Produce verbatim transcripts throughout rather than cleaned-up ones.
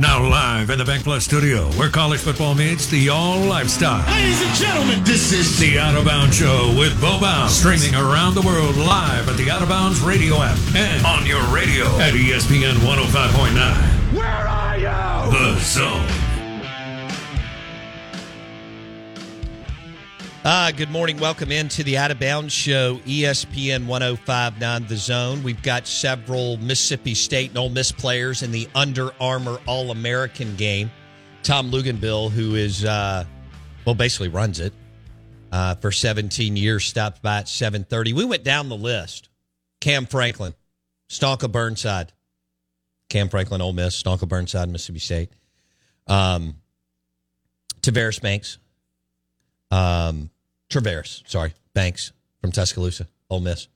Now live in the Bank Plus studio, where college football meets the all lifestyle. Ladies and gentlemen, this is the Out of Bounds Show with Bo Bounds, streaming around the world live at the Out of Bounds radio app and on your radio at E S P N one oh five point nine. Where are you? The Zone. Uh, good morning. Welcome into the Out of Bounds Show, E S P N one oh five point nine The Zone. We've got several Mississippi State and Ole Miss players in the Under Armour All American game. Tom Luginbill, who is, uh, well, basically runs it uh, for seventeen years, stopped by at seven thirty. We went down the list. Cam Franklin, Stonka Burnside. Cam Franklin, Ole Miss, Stonka Burnside, Mississippi State. Um, Tavares Banks. Um, Tavares, sorry, Banks from Tuscaloosa, Ole Miss.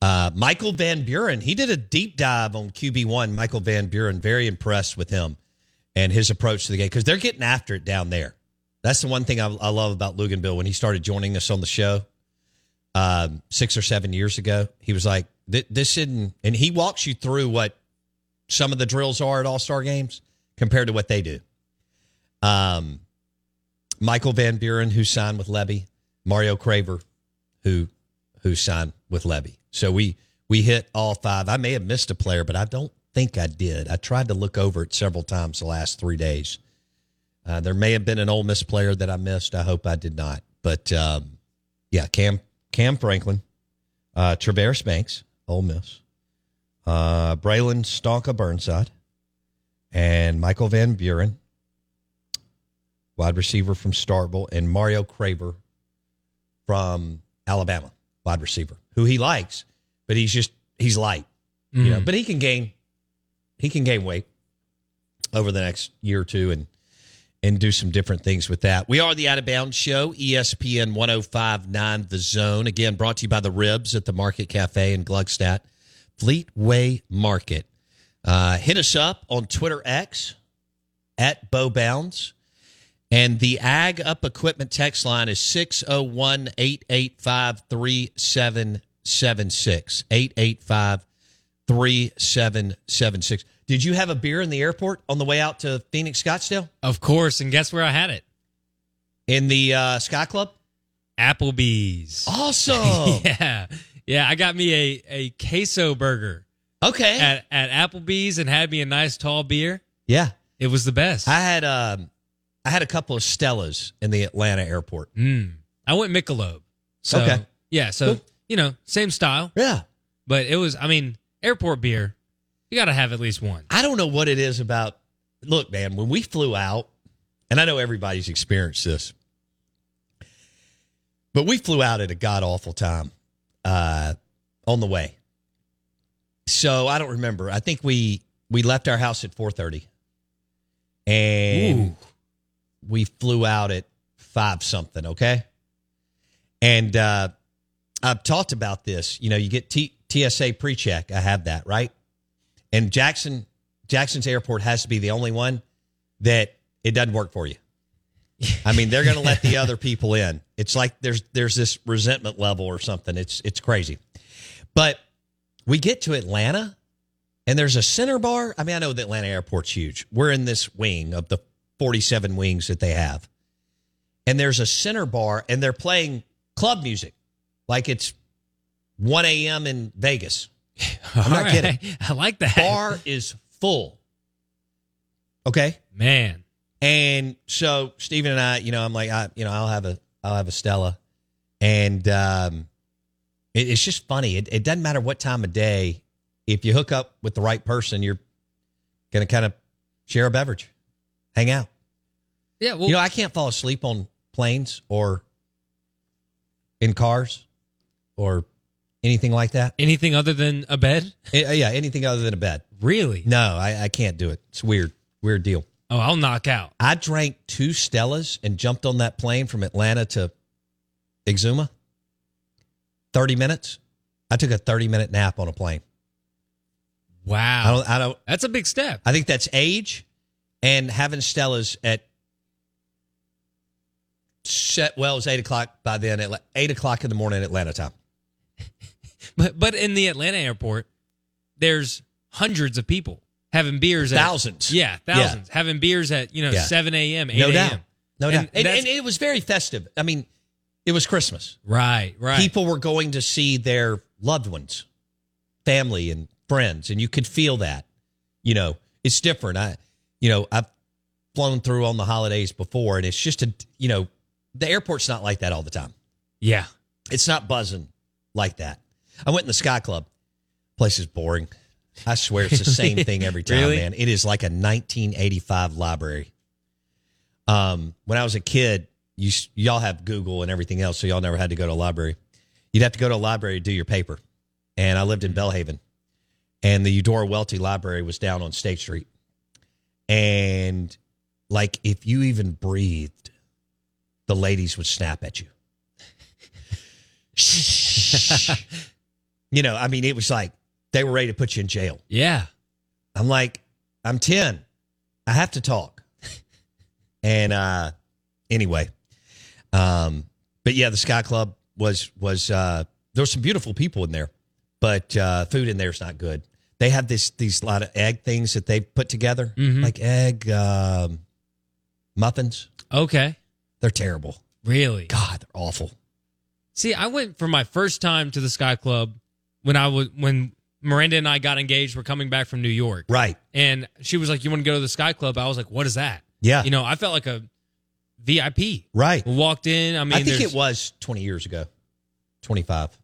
Uh, Michael Van Buren, he did a deep dive on Q B one, Michael Van Buren, very impressed with him and his approach to the game because they're getting after it down there. That's the one thing I, I love about Luginbill. When he started joining us on the show um, six or seven years ago, he was like, this isn't, and he walks you through what some of the drills are at All-Star games compared to what they do. Um, Michael Van Buren, who signed with Lebby. Mario Craver, who who signed with Lebby. So we we hit all five. I may have missed a player, but I don't think I did. I tried to look over it several times the last three days. Uh, there may have been an Ole Miss player that I missed. I hope I did not. But, um, yeah, Cam Cam Franklin, uh, Tavares Banks, Ole Miss, uh, Braylon Stonka Burnside, and Michael Van Buren, wide receiver from Starkville, and Mario Craver from Alabama, wide receiver, who he likes, but he's just, he's light, mm. you know, but he can gain, he can gain weight over the next year or two and, and do some different things with that. We are the Out of Bounds Show, E S P N one oh five point nine The Zone. Again, brought to you by the Ribs at the Market Cafe in Gluckstadt, Fleetway Market. Uh, hit us up on Twitter X at Bo Bounds. And the Ag Up Equipment text line is six oh one, eight eight five, three seven seven six, eight eight five, three seven seven six. Did you have a beer in the airport on the way out to Phoenix, Scottsdale? Of course, and guess where I had it? In the uh, Sky Club? Applebee's. Awesome. yeah, yeah. I got me a, a queso burger Okay. At, at Applebee's and had me a nice tall beer. Yeah. It was the best. I had... Um, I had a couple of Stellas in the Atlanta airport. Mm. I went Michelob. So, okay. Yeah, so, cool. You know, same style. Yeah. But it was, I mean, airport beer, you got to have at least one. I don't know what it is about. Look, man, when we flew out, and I know everybody's experienced this, but we flew out at a god-awful time uh, on the way. So I don't remember. I think we, we left our house at four thirty. And... Ooh. We flew out at five something, okay? And uh, I've talked about this. You know, you get T- TSA PreCheck. I have that, right? And Jackson Jackson's airport has to be the only one that it doesn't work for you. I mean, they're going to let the other people in. It's like there's there's this resentment level or something. It's it's crazy. But we get to Atlanta, and there's a center bar. I mean, I know the Atlanta airport's huge. We're in this wing of the forty-seven wings that they have. And there's a center bar, and they're playing club music like it's one a.m. in Vegas. I'm not right. kidding. I like that. Bar is full. Okay? Man. And so Steven and I, you know, I'm like, I, you know, I'll have a, I'll have a Stella, and um, it, it's just funny. It, it doesn't matter what time of day. If you hook up with the right person, you're gonna kind of share a beverage, hang out. Yeah, well, you know, I can't fall asleep on planes or in cars or anything like that. Anything other than a bed? It, yeah, anything other than a bed. Really? No, I, I can't do it. It's weird, weird deal. Oh, I'll knock out. I drank two Stellas and jumped on that plane from Atlanta to Exuma. thirty minutes. I took a thirty-minute nap on a plane. Wow. I don't, I don't, that's a big step. I think that's age and having Stellas at, well, it was eight o'clock by then, at eight o'clock in the morning Atlanta time. but but in the Atlanta airport, there's hundreds of people. Having beers thousands. at... Yeah, thousands. Yeah. Having beers at, you know, yeah. seven a.m., eight a.m. No doubt. No doubt. And, and, and it was very festive. I mean, it was Christmas. Right, right. People were going to see their loved ones, family and friends, and you could feel that. You know, it's different. I, you know, I've flown through on the holidays before, and it's just a, you know, the airport's not like that all the time. Yeah. It's not buzzing like that. I went in the Sky Club. Place is boring. I swear it's the same thing every time, really? Man. It is like a nineteen eighty-five library. Um, when I was a kid, you, y'all have Google and everything else, so y'all never had to go to a library. You'd have to go to a library to do your paper. And I lived in Bellhaven, and the Eudora Welty Library was down on State Street. And, like, if you even breathed, the ladies would snap at you. You know, I mean, it was like, they were ready to put you in jail. Yeah. I'm like, I'm ten. I have to talk. and uh, anyway, um, but yeah, the Sky Club was, was uh, there were some beautiful people in there, but uh, food in there is not good. They have this these lot of egg things that they've put together, mm-hmm. like egg um, muffins. Okay. They're terrible. Really? God, they're awful. See, I went for my first time to the Sky Club when I was, when, Miranda and I got engaged. We're coming back from New York. Right. And she was like, you want to go to the Sky Club? I was like, what is that? Yeah. You know, I felt like a V I P. Right. We walked in. I mean, I think it was twenty years ago, twenty-five.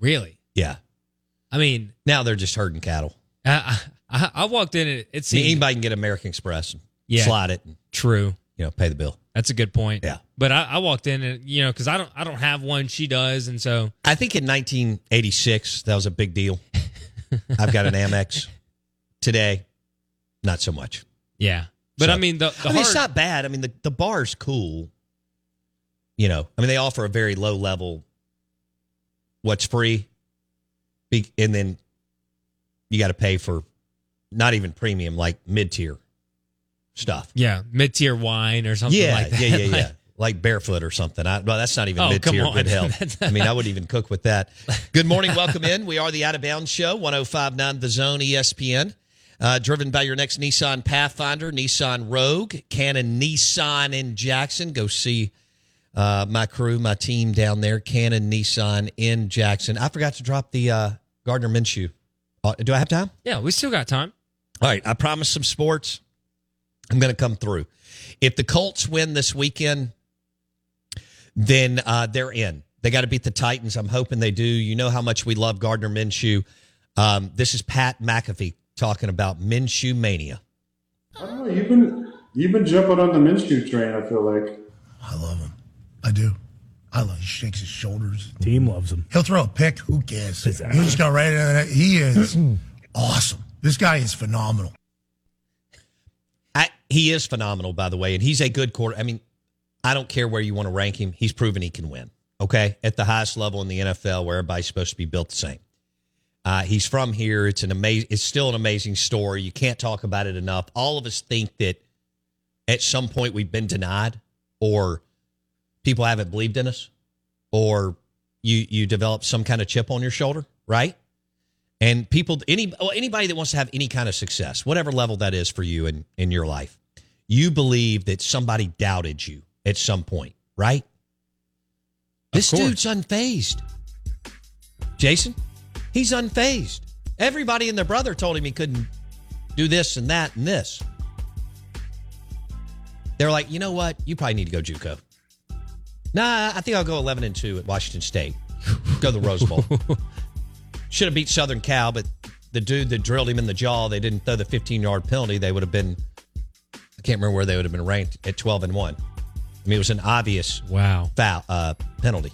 Really? Yeah. I mean. Now they're just herding cattle. I I, I walked in and it seemed. I mean, anybody can get American Express and yeah, slide it. And, true. You know, pay the bill. That's a good point. Yeah. But I, I walked in and, you know, because I don't, I don't have one. She does. And so. I think in nineteen eighty-six, that was a big deal. I've got an Amex today. Not so much. Yeah. But so, I mean, the, the I mean, hard... it's not bad. I mean, the, the bar's cool. You know, I mean, they offer a very low level what's free. And then you got to pay for not even premium, like mid-tier stuff. Yeah. Mid-tier wine or something yeah, like that. Yeah, yeah, yeah. Like, like Barefoot or something. I, well, that's not even oh, mid-tier good health. I mean, I wouldn't even cook with that. Good morning. Welcome in. We are the Out of Bounds Show, one oh five point nine The Zone E S P N. Uh, driven by your next Nissan Pathfinder, Nissan Rogue, Canon Nissan in Jackson. Go see uh, my crew, my team down there, Canon Nissan in Jackson. I forgot to drop the uh, Gardner Minshew. Uh, do I have time? Yeah, we still got time. All right. I promised some sports. I'm going to come through. If the Colts win this weekend, then uh, they're in. They got to beat the Titans. I'm hoping they do. You know how much we love Gardner Minshew. Um, this is Pat McAfee talking about Minshew mania. I don't know. You've been, you've been jumping on the Minshew train, I feel like. I love him. I do. I love him. He shakes his shoulders. Team loves him. He'll throw a pick. Who cares? Exactly. He'll just go right into that. He is awesome. This guy is phenomenal. I, he is phenomenal, by the way, and he's a good quarterback. I mean, I don't care where you want to rank him. He's proven he can win. okay, at the highest level in the N F L where everybody's supposed to be built the same. Uh, he's from here. It's an amazing, it's still an amazing story. You can't talk about it enough. All of us think that at some point we've been denied, or people haven't believed in us, or you you develop some kind of chip on your shoulder, right? And people, any anybody that wants to have any kind of success, whatever level that is for you in, in your life, you believe that somebody doubted you at some point, right? This dude's unfazed. Jason, he's unfazed. Everybody and their brother told him he couldn't do this and that and this. They're like, you know what? You probably need to go JUCO. Nah, I think I'll go eleven and two at Washington State. Go to the Rose Bowl. Should have beat Southern Cal, but the dude that drilled him in the jaw, they didn't throw the fifteen-yard penalty. They would have been, I can't remember where they would have been ranked at twelve and one. I mean, it was an obvious wow foul uh, penalty.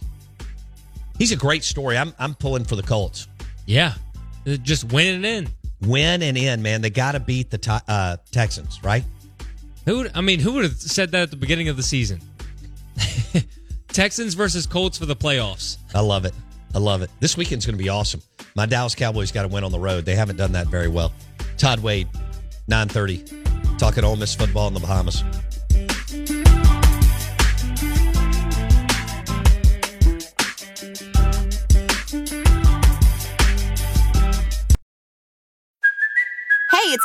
He's a great story. I'm I'm pulling for the Colts. Yeah, just win and in, win and in, man. They got to beat the to- uh, Texans, right? Who I mean, who would have said that at the beginning of the season? Texans versus Colts for the playoffs. I love it. I love it. This weekend's going to be awesome. My Dallas Cowboys got to win on the road. They haven't done that very well. Todd Wade, nine thirty, talking Ole Miss football in the Bahamas. Hey, it's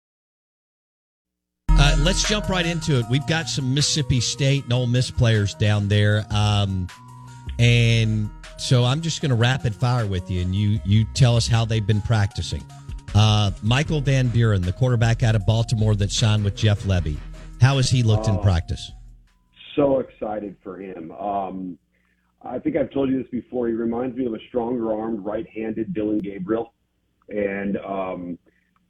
Uh, let's jump right into it. We've got some Mississippi State and Ole Miss players down there. Um, and so I'm just going to rapid fire with you, and you you tell us how they've been practicing. Uh, Michael Van Buren, the quarterback out of Baltimore that signed with Jeff Lebby. How has he looked uh, in practice? So excited for him. Um, I think I've told you this before. He reminds me of a stronger-armed, right-handed Dillon Gabriel. And um,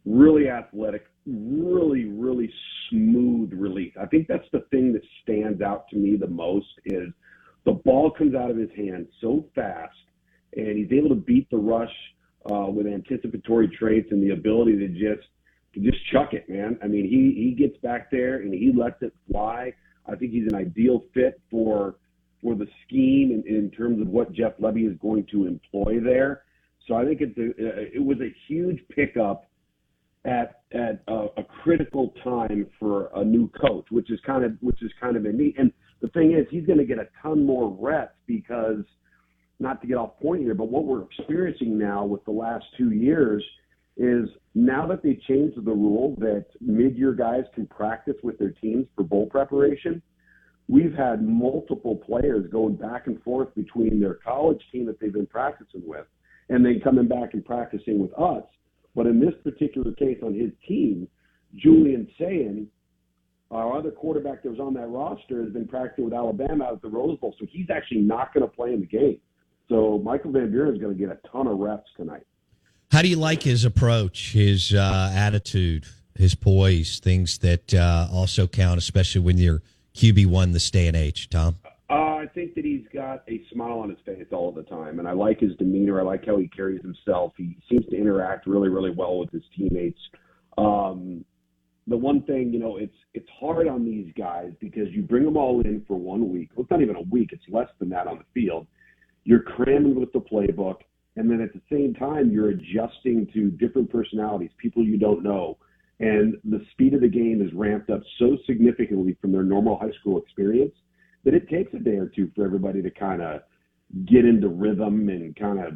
really athletic. Really, really smooth release. I think that's the thing that stands out to me the most is the ball comes out of his hand so fast, and he's able to beat the rush uh, with anticipatory traits and the ability to just to just chuck it, man. I mean, he, he gets back there and he lets it fly. I think he's an ideal fit for for the scheme in, in terms of what Jeff Lebby is going to employ there. So I think it's a, it was a huge pickup at at a, a critical time for a new coach, which is kind of which is kind of in need. And the thing is, he's going to get a ton more reps because, not to get off point here, but what we're experiencing now with the last two years is now that they changed the rule that mid-year guys can practice with their teams for bowl preparation, we've had multiple players going back and forth between their college team that they've been practicing with and then coming back and practicing with us. But in this particular case on his team, Julian Sayin, our other quarterback that was on that roster, has been practicing with Alabama out at the Rose Bowl, so he's actually not going to play in the game. So Michael Van Buren is going to get a ton of reps tonight. How do you like his approach, his uh, attitude, his poise, things that uh, also count, especially when you're Q B one this day and age, Tom? Uh, I think that he's got a smile on his face all the time, and I like his demeanor. I like how he carries himself. He seems to interact really, really well with his teammates. Um, the one thing, you know, it's it's hard on these guys because you bring them all in for one week. Well, it's not even a week. It's less than that on the field. You're crammed with the playbook, and then at the same time, you're adjusting to different personalities, people you don't know. And the speed of the game is ramped up so significantly from their normal high school experience that it takes a day or two for everybody to kind of get into rhythm and kind of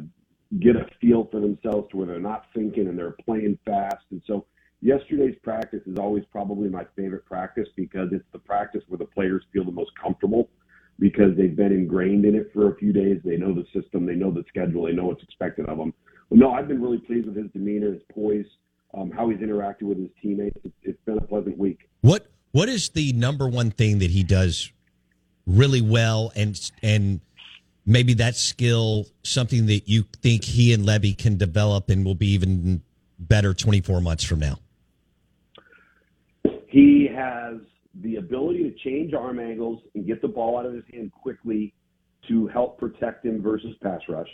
get a feel for themselves to where they're not thinking and they're playing fast. And so yesterday's practice is always probably my favorite practice because it's the practice where the players feel the most comfortable because they've been ingrained in it for a few days. They know the system. They know the schedule. They know what's expected of them. But no, I've been really pleased with his demeanor, his poise, Um, how he's interacted with his teammates. It's, it's been a pleasant week. What What is the number one thing that he does really well, and and maybe that skill, something that you think he and Lebby can develop and will be even better twenty-four months from now? He has the ability to change arm angles and get the ball out of his hand quickly to help protect him versus pass rush.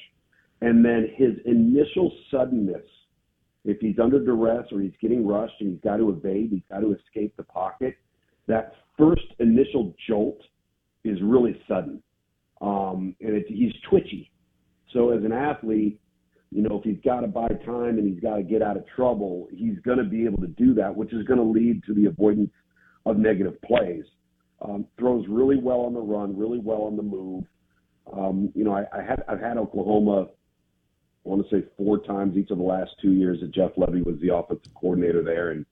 And then his initial suddenness, if he's under duress or he's getting rushed and he's got to evade, he's got to escape the pocket, that first initial jolt is really sudden. Um, and it's, he's twitchy. So as an athlete, you know, if he's got to buy time and he's got to get out of trouble, he's going to be able to do that, which is going to lead to the avoidance of negative plays. Um, throws really well on the run, really well on the move. Um, you know, I, I had, I've had Oklahoma – I want to say four times each of the last two years that Jeff Lebby was the offensive coordinator there. And,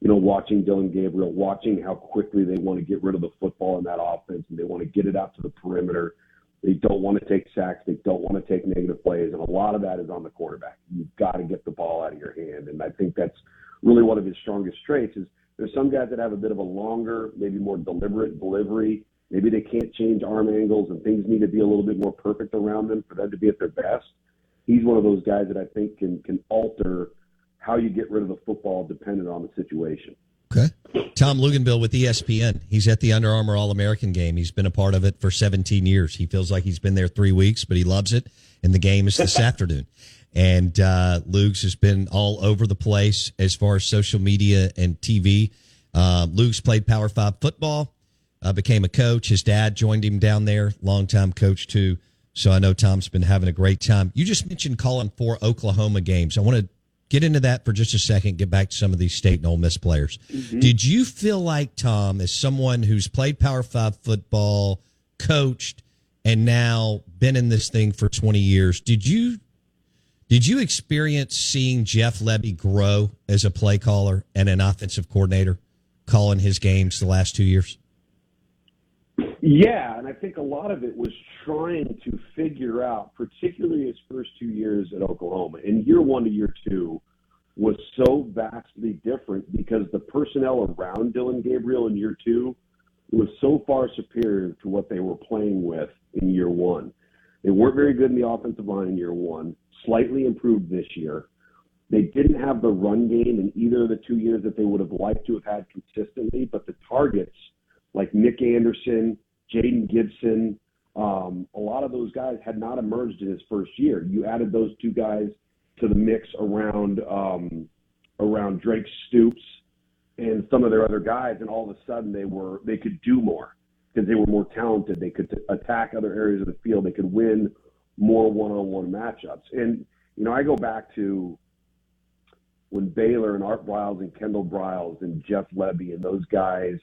you know, watching Dillon Gabriel, watching how quickly they want to get rid of the football in that offense, and they want to get it out to the perimeter. They don't want to take sacks. They don't want to take negative plays. And a lot of that is on the quarterback. You've got to get the ball out of your hand. And I think that's really one of his strongest traits is there's some guys that have a bit of a longer, maybe more deliberate delivery. Maybe they can't change arm angles and things need to be a little bit more perfect around them for them to be at their best. He's one of those guys that I think can, can alter how you get rid of the football depending on the situation. Okay. Tom Luginbill with E S P N. He's at the Under Armour All American game. He's been a part of it for seventeen years. He feels like he's been there three weeks, but he loves it. And the game is this afternoon. And uh, Lugs has been all over the place as far as social media and T V. Uh, Lugs played Power Five football, uh, became a coach. His dad joined him down there, longtime coach too. So I know Tom's been having a great time. You just mentioned calling four Oklahoma games. I want to get into that for just a second, get back to some of these State and Ole Miss players. Mm-hmm. Did you feel like, Tom, as someone who's played Power Five football, coached, and now been in this thing for twenty years, did you did you experience seeing Jeff Lebby grow as a play caller and an offensive coordinator calling his games the last two years? Yeah, and I think a lot of it was trying to figure out, particularly his first two years at Oklahoma. And year one to year two was so vastly different because the personnel around Dillon Gabriel in year two was so far superior to what they were playing with in year one. They weren't very good in the offensive line in year one, slightly improved this year. They didn't have the run game in either of the two years that they would have liked to have had consistently, but the targets like Nick Anderson, Jaden Gibson, um, a lot of those guys had not emerged in his first year. You added those two guys to the mix around um, around Drake Stoops and some of their other guys, and all of a sudden they were they could do more because they were more talented. They could t- attack other areas of the field. They could win more one-on-one matchups. And, you know, I go back to when Baylor and Art Briles and Kendall Briles and Jeff Lebby and those guys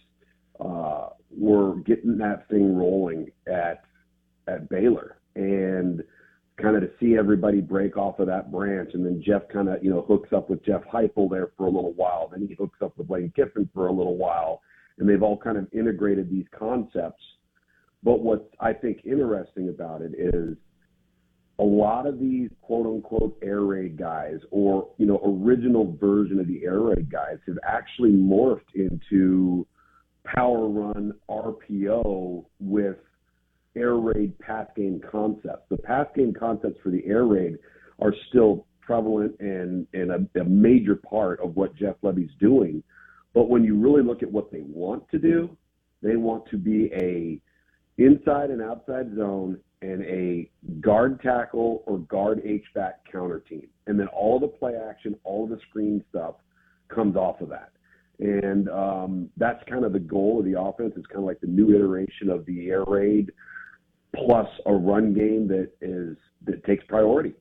uh, – were getting that thing rolling at at Baylor, and kind of to see everybody break off of that branch. And then Jeff kind of, you know, hooks up with Jeff Heupel there for a little while. Then he hooks up with Lane Kiffin for a little while. And they've all kind of integrated these concepts. But what I think interesting about it is a lot of these quote-unquote air raid guys or, you know, original version of the air raid guys have actually morphed into power run R P O with air raid pass game concepts. The pass game concepts for the air raid are still prevalent and, and a, a major part of what Jeff Lebby's doing. But when you really look at what they want to do, they want to be a inside and outside zone and a guard tackle or guard H-back counter team. And then all the play action, all the screen stuff comes off of that. And um, that's kind of the goal of the offense. It's kind of like the new iteration of the air raid plus a run game that is that takes priority.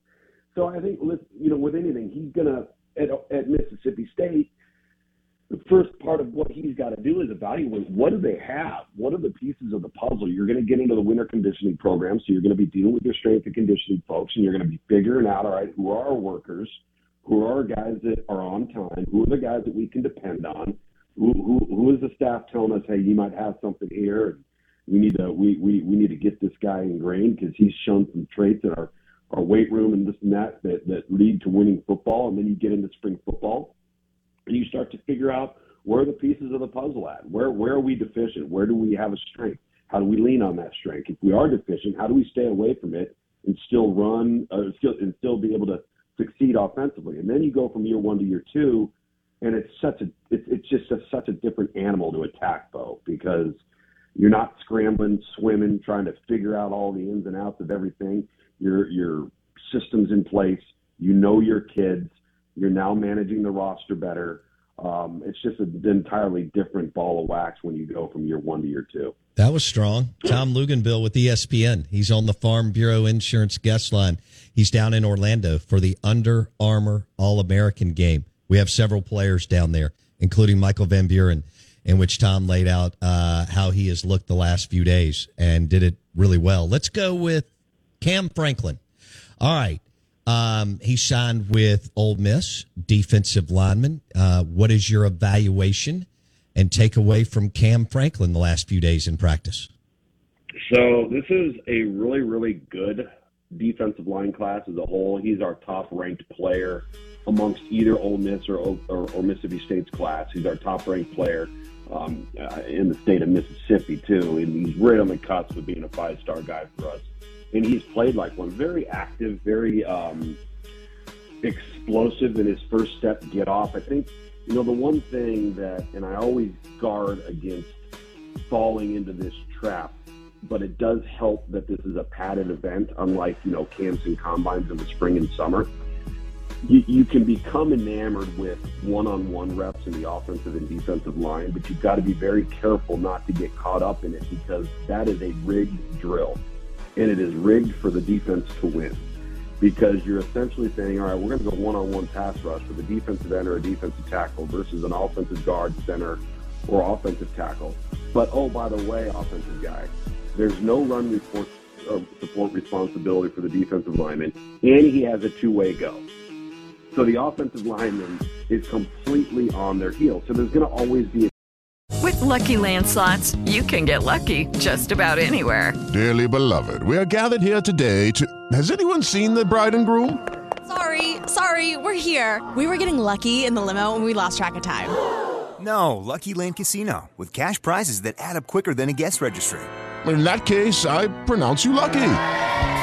So I think, you know, with anything, he's going to, at, at Mississippi State, the first part of what he's got to do is evaluate what do they have? What are the pieces of the puzzle? You're going to get into the winter conditioning program, so you're going to be dealing with your strength and conditioning folks, and you're going to be figuring out, all right, who are our workers? Who are our guys that are on time? Who are the guys that we can depend on? Who, who, who is the staff telling us, hey, you might have something here, and we need to we, we, we need to get this guy ingrained because he's shown some traits in our, our weight room and this and that, that that lead to winning football. And then you get into spring football. And you start to figure out where are the pieces of the puzzle at? Where where are we deficient? Where do we have a strength? How do we lean on that strength? If we are deficient, how do we stay away from it and still run uh, still, and still be able to succeed offensively? And then you go from year one to year two, and it's such a it's, it's just a, such a different animal to attack, Bo, because you're not scrambling, swimming, trying to figure out all the ins and outs of everything. Your your system's in place. You know your kids. You're now managing the roster better. Um, it's just an entirely different ball of wax when you go from year one to year two. That was strong. Tom Luginbill with E S P N. He's on the Farm Bureau Insurance guest line. He's down in Orlando for the Under Armour All American game. We have several players down there, including Michael Van Buren, in which Tom laid out uh, how he has looked the last few days and did it really well. Let's go with Cam Franklin. All right. Um, he signed with Ole Miss, defensive lineman. Uh, what is your evaluation and takeaway from Cam Franklin the last few days in practice? So this is a really, really good defensive line class as a whole. He's our top-ranked player amongst either Ole Miss or, or, or Mississippi State's class. He's our top-ranked player um, uh, in the state of Mississippi, too, and he's right on the cusp of being a five-star guy for us. And he's played like one, very active, very um, explosive in his first step get off. I think, you know, the one thing that, and I always guard against falling into this trap, but it does help that this is a padded event, unlike, you know, camps and combines in the spring and summer. You, you can become enamored with one-on-one reps in the offensive and defensive line, but you've got to be very careful not to get caught up in it because that is a rigged drill. And it is rigged for the defense to win because you're essentially saying, all right, we're going to go one-on-one pass rush with a defensive end or a defensive tackle versus an offensive guard, center, or offensive tackle. But, oh, by the way, offensive guy, there's no run report, uh, support responsibility for the defensive lineman, and he has a two-way go. So the offensive lineman is completely on their heels. So there's going to always be a With Lucky Land Slots, you can get lucky just about anywhere. Dearly beloved, we are gathered here today to... Has anyone seen the bride and groom? Sorry, sorry, we're here. We were getting lucky in the limo and we lost track of time. No, Lucky Land Casino, with cash prizes that add up quicker than a guest registry. In that case, I pronounce you lucky.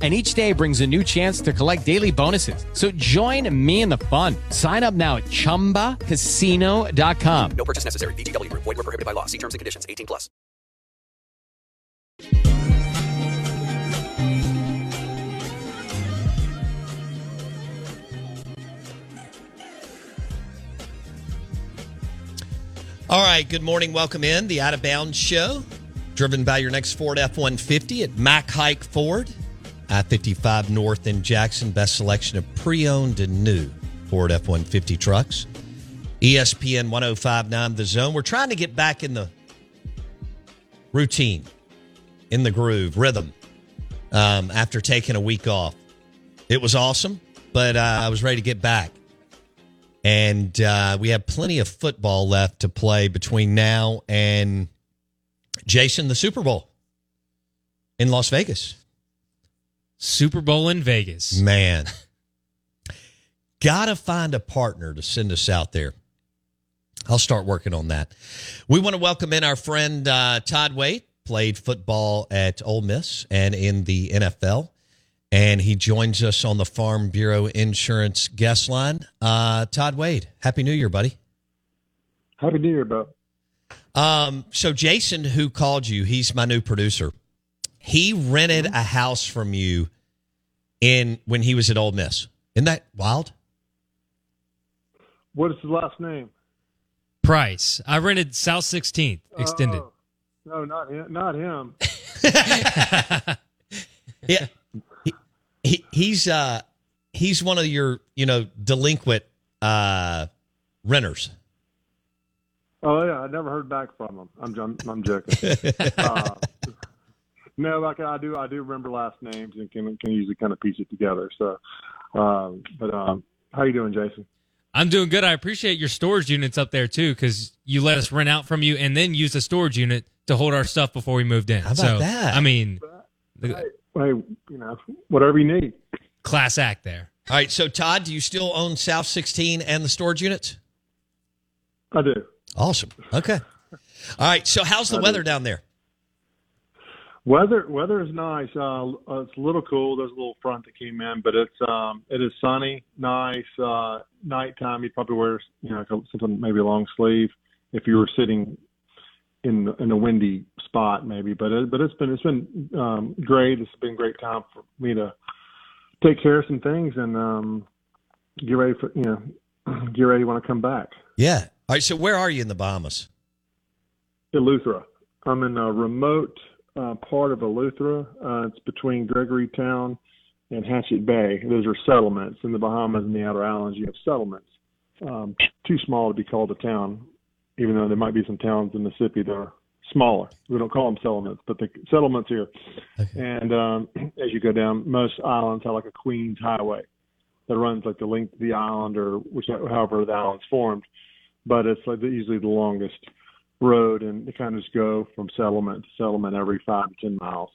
and each day brings a new chance to collect daily bonuses. So join me in the fun. Sign up now at Chumba Casino dot com. No purchase necessary. V G W. Void where prohibited by law. See terms and conditions. eighteen plus. All right. Good morning. Welcome in the Out of Bounds Show. Driven by your next Ford F one fifty at Mack Hike Ford. I fifty-five North in Jackson. Best selection of pre-owned and new Ford F one fifty trucks. E S P N one oh five point nine The Zone. We're trying to get back in the routine, in the groove, rhythm, um, after taking a week off. It was awesome, but uh, I was ready to get back. And uh, we have plenty of football left to play between now and, Jason, the Super Bowl in Las Vegas. Super Bowl in Vegas. Man. Gotta find a partner to send us out there. I'll start working on that. We want to welcome in our friend uh, Todd Wade, played football at Ole Miss and in the N F L. And he joins us on the Farm Bureau Insurance guest line. Uh, Todd Wade, Happy New Year, buddy. Happy New Year, bro. Um, so Jason, who called you, he's my new producer. He rented a house from you in when he was at Ole Miss. Isn't that wild? What is his last name? Price. I rented South sixteenth extended. Oh, no, not him. Not him. Yeah. He, he, he's, uh, he's one of your, you know, delinquent, uh, renters. Oh yeah. I never heard back from him. I'm, I'm, I'm joking. uh, no, like I do, I do remember last names and can, can usually kind of piece it together. So, um, but, um, how you doing, Jason? I'm doing good. I appreciate your storage units up there too, because you let us rent out from you and then use the storage unit to hold our stuff before we moved in. How about so, that? I mean, I, Hey, you know, whatever you need. Class act there. All right, so Todd, do you still own South sixteen and the storage units? I do. Awesome. Okay. All right, so how's the I weather do. down there? Weather weather is nice. Uh, it's a little cool. There's a little front that came in, but it's um, it is sunny, nice. Uh, nighttime, you'd probably wear you know something maybe a long sleeve if you were sitting in in a windy spot maybe, but it, but it's been it's been um, great. It's been a great time for me to take care of some things and um, get ready for you know get ready when I come back. Yeah. All right. So where are you in the Bahamas? Eleuthera. I'm in a remote uh, part of Eleuthera. Uh, it's between Gregorytown and Hatchet Bay. Those are settlements in the Bahamas and the outer islands. You have settlements. Um, too small to be called a town, even though there might be some towns in Mississippi that are smaller. We don't call them settlements, but the settlements here. Okay. And um, as you go down, most islands have like a Queen's Highway that runs like the length of the island or whichever, however the island's formed. But it's like the, usually the longest road, and they kind of just go from settlement to settlement every five to ten miles.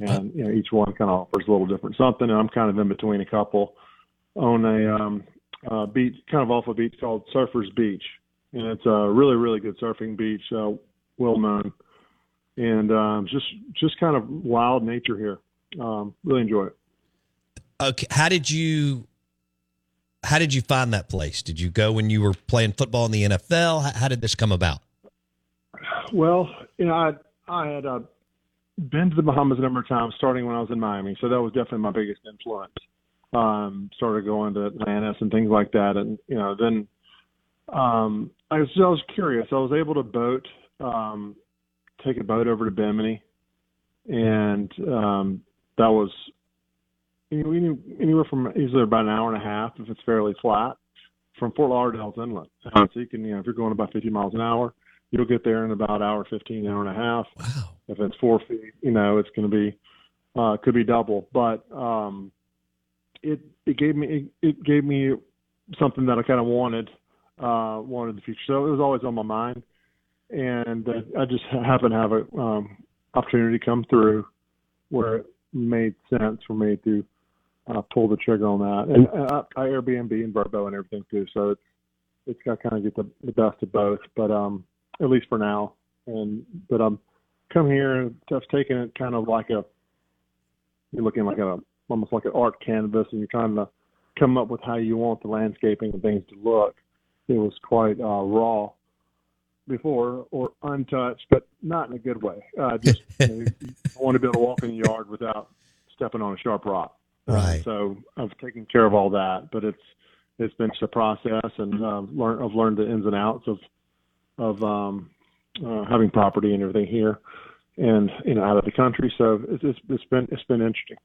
And you know, each one kind of offers a little different something, and I'm kind of in between a couple on a um, uh, beach, kind of off a beach called Surfers Beach. And it's a really, really good surfing beach, uh, well known, and um, just just kind of wild nature here. Um, really enjoy it. Okay, how did you how did you find that place? Did you go when you were playing football in the N F L? How, how did this come about? Well, you know, I I had uh, been to the Bahamas a number of times, starting when I was in Miami, so that was definitely my biggest influence. Um, started going to Atlantis and things like that, and you know then. Um, I was, I was curious. I was able to boat, um, take a boat over to Bimini, and um, that was anywhere from usually about an hour and a half if it's fairly flat from Fort Lauderdale's inlet. So you can, you know, if you're going about fifty miles an hour, you'll get there in about hour fifteen, hour and a half. Wow! If it's four feet, you know, it's going to be uh, could be double, but um, it it gave me it, it gave me something that I kind of wanted. Uh, wanted in the future. So it was always on my mind. And uh, I just happened to have an um, opportunity come through where it made sense for me to uh, pull the trigger on that. And uh, I Airbnb and Verbo and everything too. So it's, it's got to kind of get the, the best of both, but um, at least for now. And But I'm um, come here and I've taken it kind of like a, you're looking like a, almost like an art canvas and you're trying to come up with how you want the landscaping and things to look. It was quite uh, raw before or untouched, but not in a good way. Uh, just you know, you want to be able to walk in the yard without stepping on a sharp rock. Right. Uh, so I've taken care of all that, but it's it's been just a process, and uh, learn, I've learned the ins and outs of of um, uh, having property and everything here. and you know out of the country. So it's, it's been it's been interesting.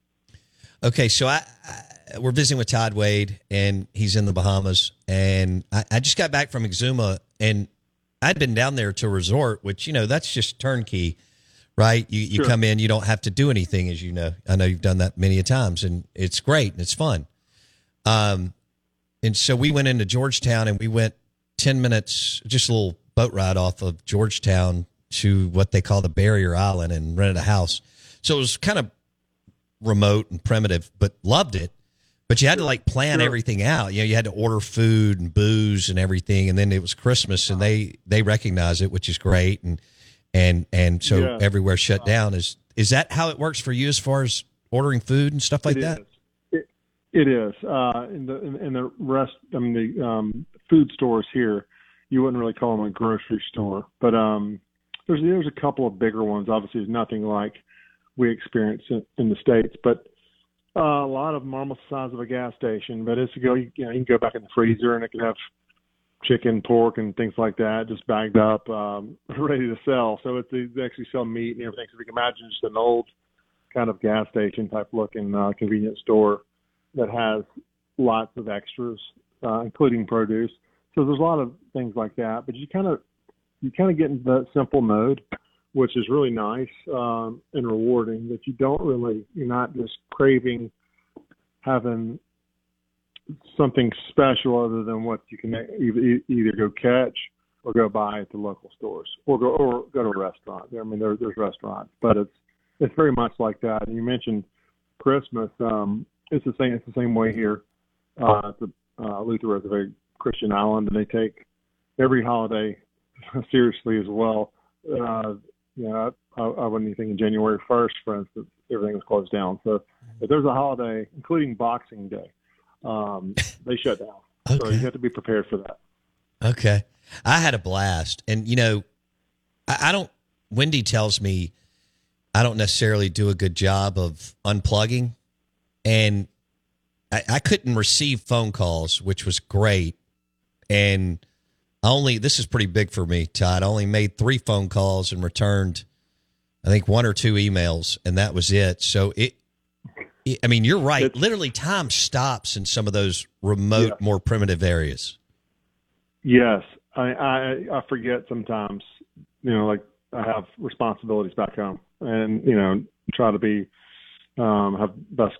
Okay, so I, I we're visiting with Todd Wade, and he's in the Bahamas, and I, I just got back from Exuma, and I'd been down there to a resort, which you know that's just turnkey, right? You you sure. come in, you don't have to do anything, as you know. I know you've done that many a times, and it's great and it's fun. Um, and so we went into Georgetown, and we went ten minutes, just a little boat ride off of Georgetown to what they call the Barrier Island, and rented a house. So it was kind of remote and primitive, but loved it. But you had to like plan sure. everything out. You know, you had to order food and booze and everything. And then it was Christmas, and they, they recognize it, which is great. And, and, and so yeah. everywhere shut down. Is, is that how it works for you as far as ordering food and stuff like it that? Is. It, it is. Uh, in the, in the rest, I mean, the, um, food stores here, you wouldn't really call them a grocery store, but, um, There's there's a couple of bigger ones. Obviously, there's nothing like we experience in, in the States, but uh, a lot of them are almost the size of a gas station. But it's you go, you, you know, you can go back in the freezer, and it can have chicken, pork, and things like that, just bagged up, um, ready to sell. So it's, they actually sell meat and everything. So you can imagine just an old kind of gas station type looking uh, convenience store that has lots of extras, uh, including produce. So there's a lot of things like that, but you kind of You kind of get into that simple mode, which is really nice um, and rewarding. That you don't really, you're not just craving having something special other than what you can either, either go catch or go buy at the local stores, or go or go to a restaurant. I mean, there, there's restaurants, but it's it's very much like that. And you mentioned Christmas. Um, it's the same. It's the same way here. Uh, the uh, Eleuthera is a very Christian island, and they take every holiday seriously as well. Uh, you know, I, I wouldn't be thinking January first, for instance, everything was closed down. So if there's a holiday, including Boxing Day, um, they shut down. Okay. So you have to be prepared for that. Okay. I had a blast. And, you know, I, I don't, Wendy tells me I don't necessarily do a good job of unplugging. And I, I couldn't receive phone calls, which was great. And I only, this is pretty big for me, Todd. I only made three phone calls and returned, I think, one or two emails, and that was it. So, it, it I mean, you're right. It's, Literally, time stops in some of those remote, yeah. more primitive areas. Yes. I, I I forget sometimes, you know, like I have responsibilities back home and, you know, try to be, um, have best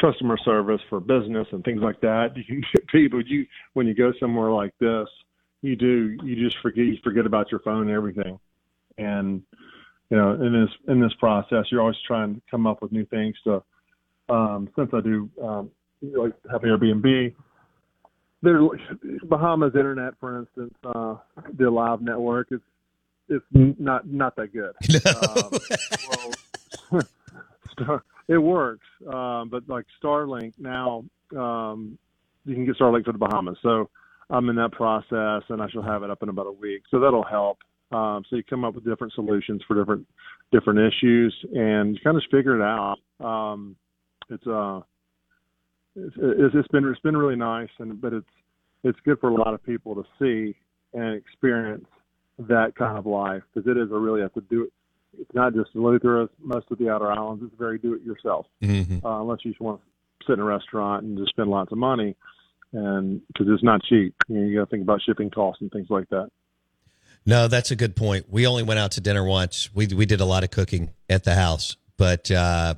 customer service for business and things like that. You can get people, you, when you go somewhere like this, You do. You just forget. You forget about your phone and everything, and you know, in this in this process, you're always trying to come up with new things. So, um, since I do um, like have Airbnb, there Bahamas Internet, for instance, uh, the live network is it's not not that good. No. um, well, it works, um, but like Starlink now, um, you can get Starlink for the Bahamas. So I'm in that process, and I shall have it up in about a week. So that'll help. Um, so you come up with different solutions for different different issues, and you kind of figure it out. Um, it's uh, it's, it's been it's been really nice, and but it's it's good for a lot of people to see and experience that kind of life, because it is a really have to do it. It's not just Eleuthera, most of the outer islands. It's very do it yourself, mm-hmm. uh, unless you just want to sit in a restaurant and just spend lots of money. And because it's not cheap, you know, you got to think about shipping costs and things like that. No, that's a good point. We only went out to dinner once. We we did a lot of cooking at the house, but uh,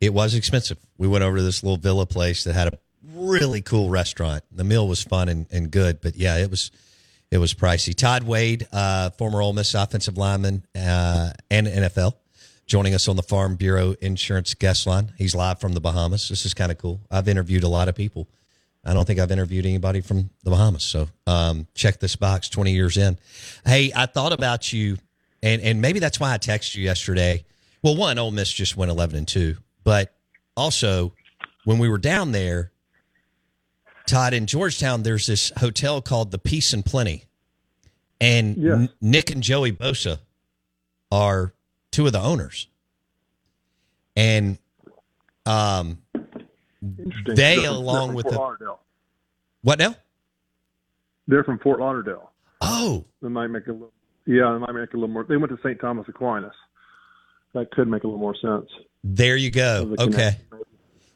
it was expensive. We went over to this little villa place that had a really cool restaurant. The meal was fun and, and good, but yeah, it was it was pricey. Todd Wade, uh, former Ole Miss offensive lineman uh, and N F L, joining us on the Farm Bureau Insurance Guest Line. He's live from the Bahamas. This is kind of cool. I've interviewed a lot of people. I don't think I've interviewed anybody from the Bahamas. So um, check this box twenty years in. Hey, I thought about you, and, and maybe that's why I texted you yesterday. Well, one, Ole Miss just went eleven and two. But also, when we were down there, Todd, in Georgetown, there's this hotel called the Peace and Plenty. And yeah. N- Nick and Joey Bosa are two of the owners. And – um. They, they're along with the, what now? They're from Fort Lauderdale. Oh, they might make a little. Yeah, they might make a little more. They went to Saint Thomas Aquinas, that could make a little more sense. There you go. The okay.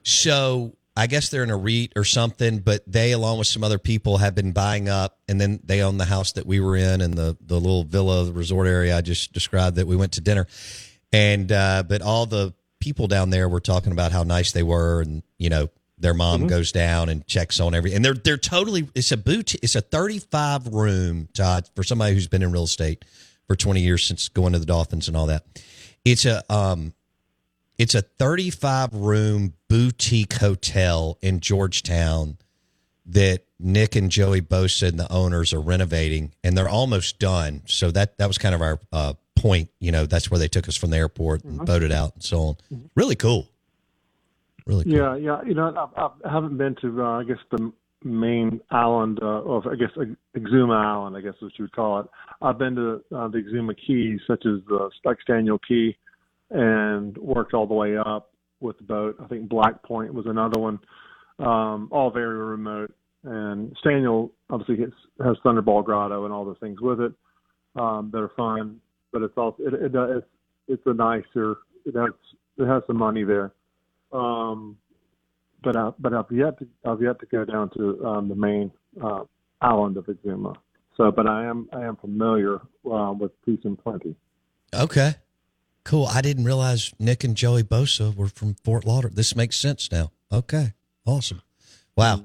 So I guess they're in a REIT or something, but they, along with some other people, have been buying up, and then they own the house that we were in and the, the little villa, the resort area I just described that we went to dinner. And, uh, but all the people down there were talking about how nice they were, and, you know, their mom mm-hmm. goes down and checks on everything. And they're, they're totally, it's a boot, it's a thirty-five room, Todd, for somebody who's been in real estate for twenty years since going to the Dolphins and all that. It's a, um, It's a thirty-five room boutique hotel in Georgetown that Nick and Joey Bosa and the owners are renovating, and they're almost done. So that, that was kind of our uh, point. You know, that's where they took us from the airport and mm-hmm. boated out and so on. Mm-hmm. Really cool. Really cool. Yeah, yeah. You know, I, I haven't been to, uh, I guess, the main island uh, of, I guess, Exuma Island, I guess is what you would call it. I've been to uh, the Exuma Keys, such as the like Staniel Key, and worked all the way up with the boat. I think Black Point was another one, um, all very remote. And Staniel obviously has, has Thunderball Grotto and all those things with it um, that are fun. But it's also it, it, it's it's a nicer it has it has some money there. Um, but I, but I've yet to I've yet to go down to um, the main uh, island of Exuma. So, but I am I am familiar uh, with Peace and Plenty. Okay. Cool. I didn't realize Nick and Joey Bosa were from Fort Lauderdale. This makes sense now. Okay. Awesome. Wow.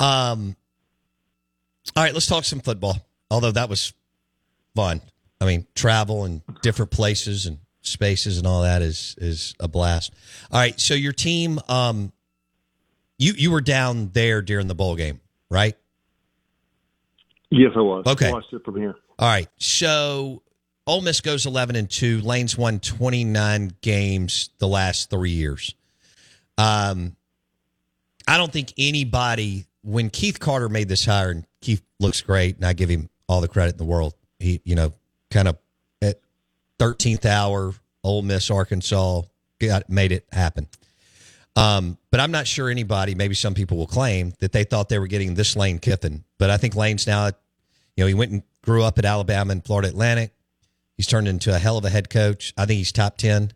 Um, all right, let's talk some football. Although that was fun. I mean, travel and different places and spaces and all that is, is a blast. All right. So your team, um, you, you were down there during the bowl game, right? Yes, I was. Okay. I watched it from here. All right. So Ole Miss goes eleven and two. Lane's won twenty-nine games the last three years. Um, I don't think anybody, when Keith Carter made this hire, and Keith looks great, and I give him all the credit in the world. He, you know, kind of at thirteenth hour, Ole Miss, Arkansas, got made it happen. Um, but I'm not sure anybody, maybe some people will claim, that they thought they were getting this Lane Kiffin. But I think Lane's now, you know, he went and grew up at Alabama and Florida Atlantic. He's turned into a hell of a head coach. I think he's top ten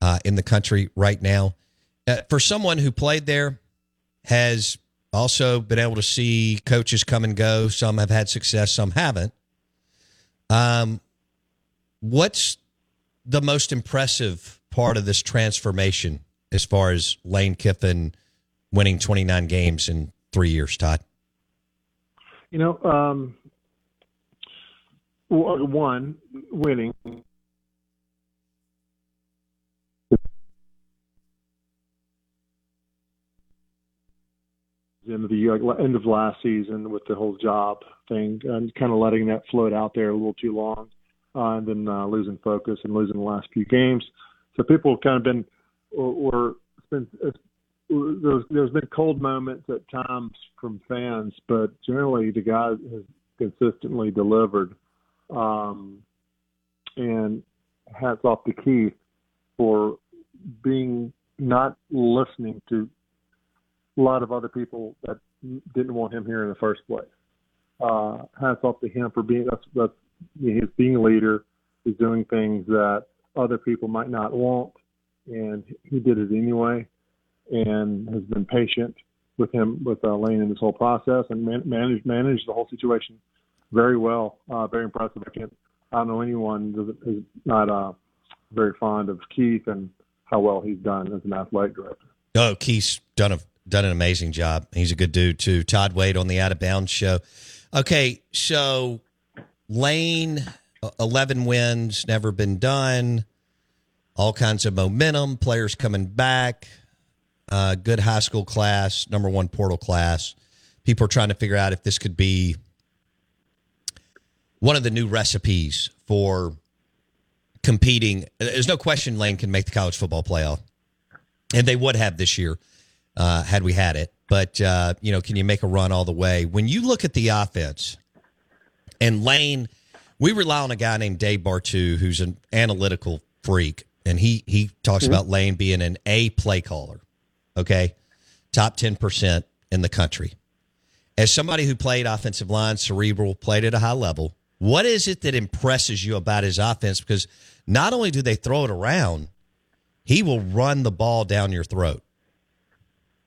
uh, in the country right now. Uh, for someone who played there, has also been able to see coaches come and go. Some have had success, some haven't. Um, what's the most impressive part of this transformation as far as Lane Kiffin winning twenty-nine games in three years, Todd? You know, um, One, winning. End of the year, end of last season with the whole job thing, and kind of letting that float out there a little too long, uh, and then uh, losing focus and losing the last few games. So people have kind of been, or, or it's been, it's, there's, there's been cold moments at times from fans, but generally the guy has consistently delivered. Um, and hats off to Keith for being not listening to a lot of other people that didn't want him here in the first place. Uh, hats off to him for being that's, that's he's being a leader. He's doing things that other people might not want, and he did it anyway. And has been patient with him with uh, Lane in this whole process, and man- managed managed the whole situation. Very well, uh, very impressive. I can't. I don't know anyone who's not uh, very fond of Keith and how well he's done as an athletic director. Oh, Keith's done a done an amazing job. He's a good dude too. Todd Wade on the Out of Bounds show. Okay, so Lane, eleven wins, never been done. All kinds of momentum, players coming back. Uh, good high school class, number one portal class. People are trying to figure out if this could be one of the new recipes for competing. There's no question Lane can make the college football playoff, and they would have this year uh, had we had it. But, uh, you know, can you make a run all the way? When you look at the offense, and Lane, we rely on a guy named Dave Bartu, who's an analytical freak, and he, he talks mm-hmm. about Lane being an A play caller, okay, top ten percent in the country. As somebody who played offensive line, cerebral, played at a high level, What is it that impresses you about his offense? Because not only do they throw it around, he will run the ball down your throat.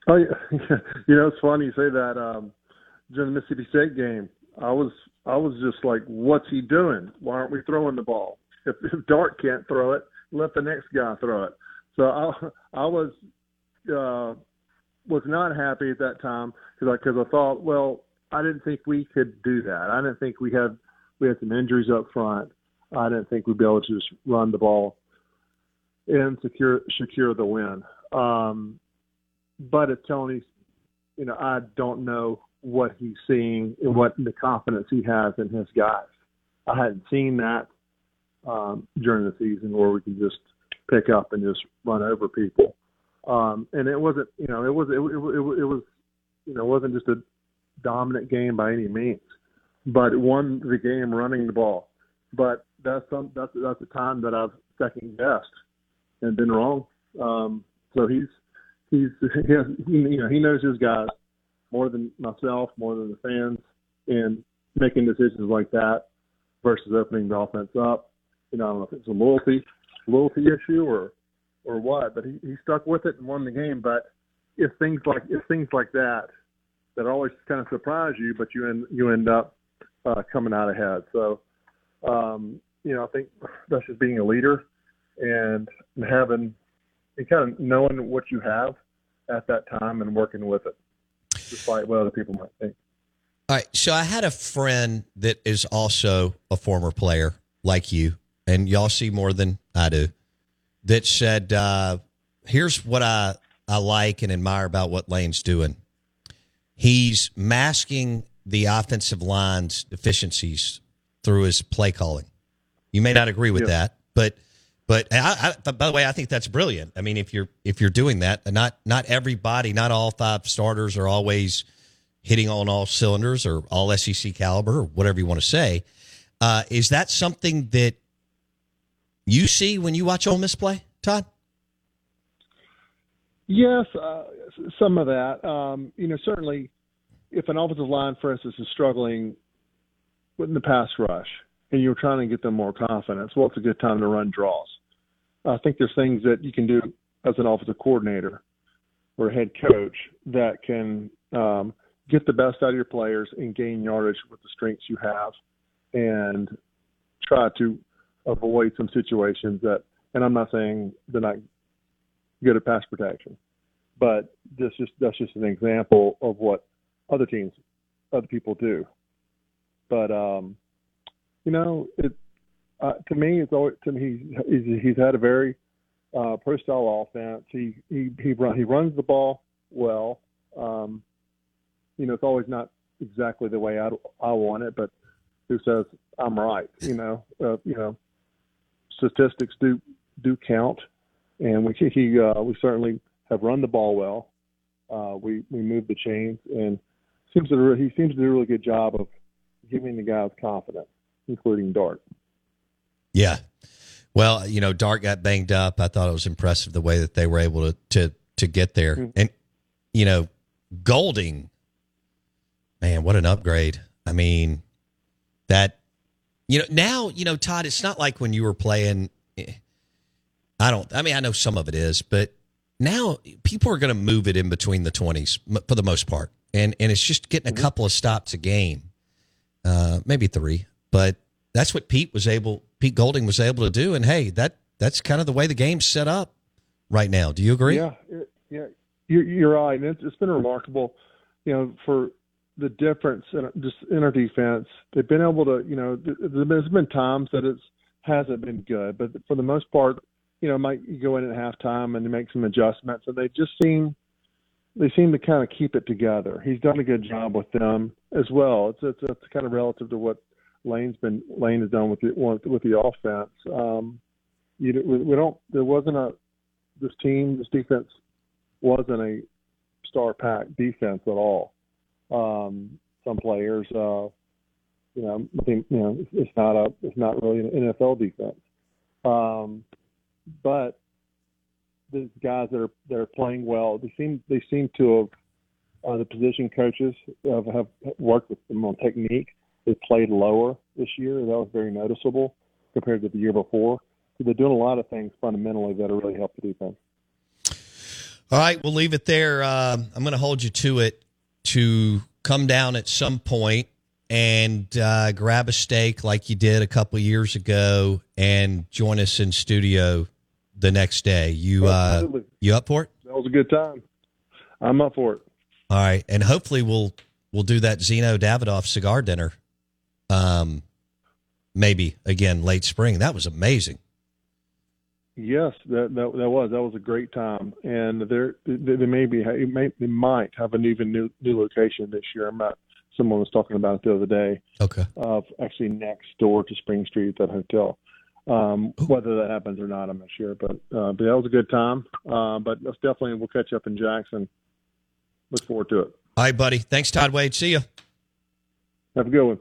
Oh, yeah. You know, it's funny you say that. Um, during the Mississippi State game, I was I was just like, what's he doing? Why aren't we throwing the ball? If, if Dart can't throw it, let the next guy throw it. So I, I was uh, was not happy at that time because I, cause I thought, well, I didn't think we could do that. I didn't think we had we had some injuries up front. I didn't think we'd be able to just run the ball and secure secure the win. Um, but it's telling me, you know, I don't know what he's seeing and what the confidence he has in his guys. I hadn't seen that um, during the season where we can just pick up and just run over people. Um, and it wasn't, you know, it was it, it, it, it was, you know, it wasn't just a dominant game by any means, but won the game running the ball. But that's some that's that's the time that I've second guessed and been wrong. Um, so he's he's he has, you know he knows his guys more than myself, more than the fans, and making decisions like that versus opening the offense up. You know, I don't know if it's a loyalty loyalty issue or or what, but he, he stuck with it and won the game. But if things like if things like that that always kind of surprise you, but you end you end up uh, coming out ahead. So. Um, you know, I think that's just being a leader and having and kind of knowing what you have at that time and working with it, despite what other people might think. All right. So I had a friend that is also a former player like you, and y'all see more than I do, that said, uh, here's what I, I like and admire about what Lane's doing. He's masking the offensive line's deficiencies through his play calling. You may not agree with yeah. that, but but I, I, by the way, I think that's brilliant. I mean, if you're if you're doing that, and not not everybody, not all five starters are always hitting on all cylinders or all S E C caliber or whatever you want to say. Uh, is that something that you see when you watch Ole Miss play, Todd? Yes, uh, some of that. Um, you know, certainly, if an offensive line, for instance, is struggling in the pass rush, and you're trying to get them more confidence, well, it's a good time to run draws. I think there's things that you can do as an offensive coordinator or head coach that can um, get the best out of your players and gain yardage with the strengths you have and try to avoid some situations that, and I'm not saying they're not good at pass protection, but this is, that's just an example of what other teams, other people do. But um, you know, it, uh, to me, it's always to me he's he's, he's had a very uh, pro style offense. He he he, run, he runs the ball well. Um, you know, it's always not exactly the way I, I want it, but who says I'm right? You know, uh, you know, statistics do do count, and we he uh, we certainly have run the ball well. Uh, we we moved the chains, and seems to he seems to do a really good job of giving the guys confidence, including Dart. Yeah. Well, you know, Dart got banged up. I thought it was impressive the way that they were able to to, to get there. Mm-hmm. And, you know, Golding, man, what an upgrade. I mean, that, you know, now, you know, Todd, it's not like when you were playing, I don't, I mean, I know some of it is, but now people are going to move it in between the twenties for the most part. And, and it's just getting a mm-hmm. couple of stops a game. Uh, maybe three, but that's what Pete was able, Pete Golding was able to do. And hey, that that's kind of the way the game's set up right now. Do you agree? Yeah, it, yeah, you're, you're right. And it's, it's been remarkable, you know, for the difference in just in our defense. They've been able to, you know, there's been times that it hasn't been good, but for the most part, you know, might you go in at halftime and make some adjustments, and they just seem. They seem to kind of keep it together. He's done a good job with them as well. It's it's, it's kind of relative to what Lane's been Lane has done with the with the offense. Um, you we don't there wasn't a this team this defense wasn't a star pack defense at all. Um, some players, uh, you know, I think you know it's not a it's not really an N F L defense, um, but. The guys that are that are playing well, they seem they seem to have uh, the position coaches have, have worked with them on technique. They played lower this year. That was very noticeable compared to the year before. So they're doing a lot of things fundamentally that will really help the defense. All right, we'll leave it there. Uh, I'm going to hold you to it to come down at some point and uh, grab a steak like you did a couple of years ago and join us in studio the next day. You uh, you up for it? That was a good time. I'm up for it. All right, and hopefully we'll we'll do that Zeno Davidoff cigar dinner. Um, maybe again late spring. That was amazing. Yes, that, that that was that was a great time, and there they, they may be it may they might have an even new new location this year. I'm not. Someone was talking about it the other day. Okay, of uh, actually next door to Spring Street at that hotel. Um, whether that happens or not, I'm not sure. But uh, but that was a good time. Uh, but that's definitely we'll catch up in Jackson. Look forward to it. All right, buddy. Thanks, Todd Wade. See you. Have a good one.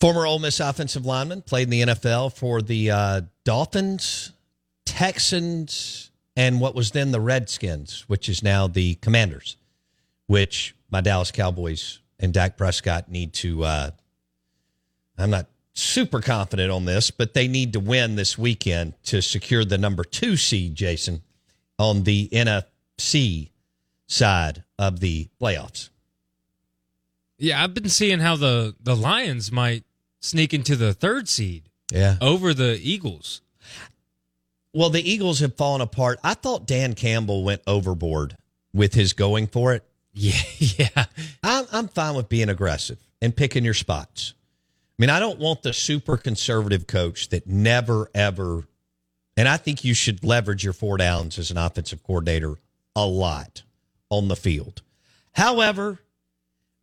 Former Ole Miss offensive lineman, played in the N F L for the uh, Dolphins, Texans, and what was then the Redskins, which is now the Commanders, which my Dallas Cowboys and Dak Prescott need to uh, – I'm not super confident on this, but they need to win this weekend to secure the number two seed, Jason, on the N F C side of the playoffs. Yeah, I've been seeing how the, the Lions might sneak into the third seed yeah. over the Eagles. Well, the Eagles have fallen apart. I thought Dan Campbell went overboard with his going for it. Yeah, yeah. I'm, I'm fine with being aggressive and picking your spots. I mean, I don't want the super conservative coach that never, ever, and I think you should leverage your four downs as an offensive coordinator a lot on the field. However,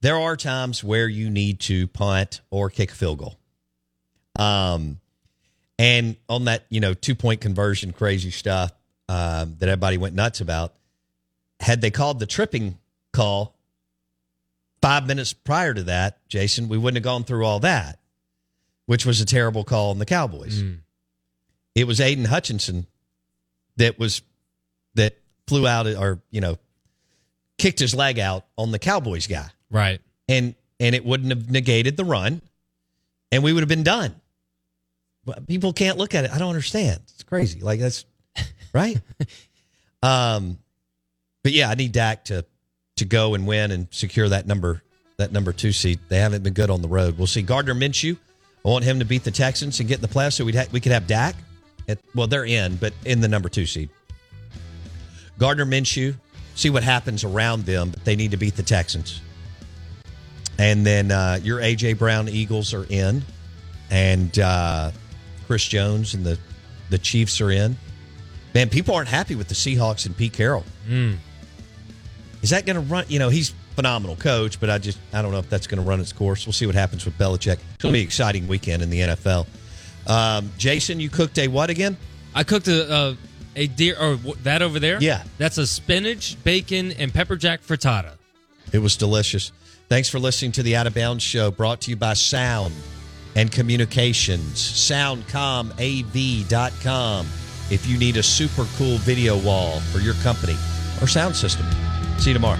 there are times where you need to punt or kick a field goal. Um, and on that, you know, two-point conversion crazy stuff um, that everybody went nuts about, had they called the tripping call five minutes prior to that, Jason, we wouldn't have gone through all that, which was a terrible call on the Cowboys. Mm. It was Aiden Hutchinson that was that flew out or, you know, kicked his leg out on the Cowboys guy. Right. And and it wouldn't have negated the run, and we would have been done. But people can't look at it. I don't understand. It's crazy. Like, that's right. um, but yeah, I need Dak to to go and win and secure that number that number two seed. They haven't been good on the road. We'll see. Gardner Minshew, I want him to beat the Texans and get in the playoffs so we'd ha- we could have Dak. At, well, they're in, but in the number two seed. Gardner Minshew, see what happens around them, but they need to beat the Texans. And then uh, your A J. Brown Eagles are in, and uh, Chris Jones and the, the Chiefs are in. Man, people aren't happy with the Seahawks and Pete Carroll. Mm. Is that going to run? You know, he's a phenomenal coach, but I just I don't know if that's going to run its course. We'll see what happens with Belichick. It'll be an exciting weekend in the N F L. Um, Jason, you cooked a what again? I cooked a uh, a deer or that over there. Yeah, that's a spinach, bacon, and pepper jack frittata. It was delicious. Thanks for listening to the Out of Bounds Show, brought to you by Sound and Communications, sound com a v dot com. If you need a super cool video wall for your company or sound system, see you tomorrow.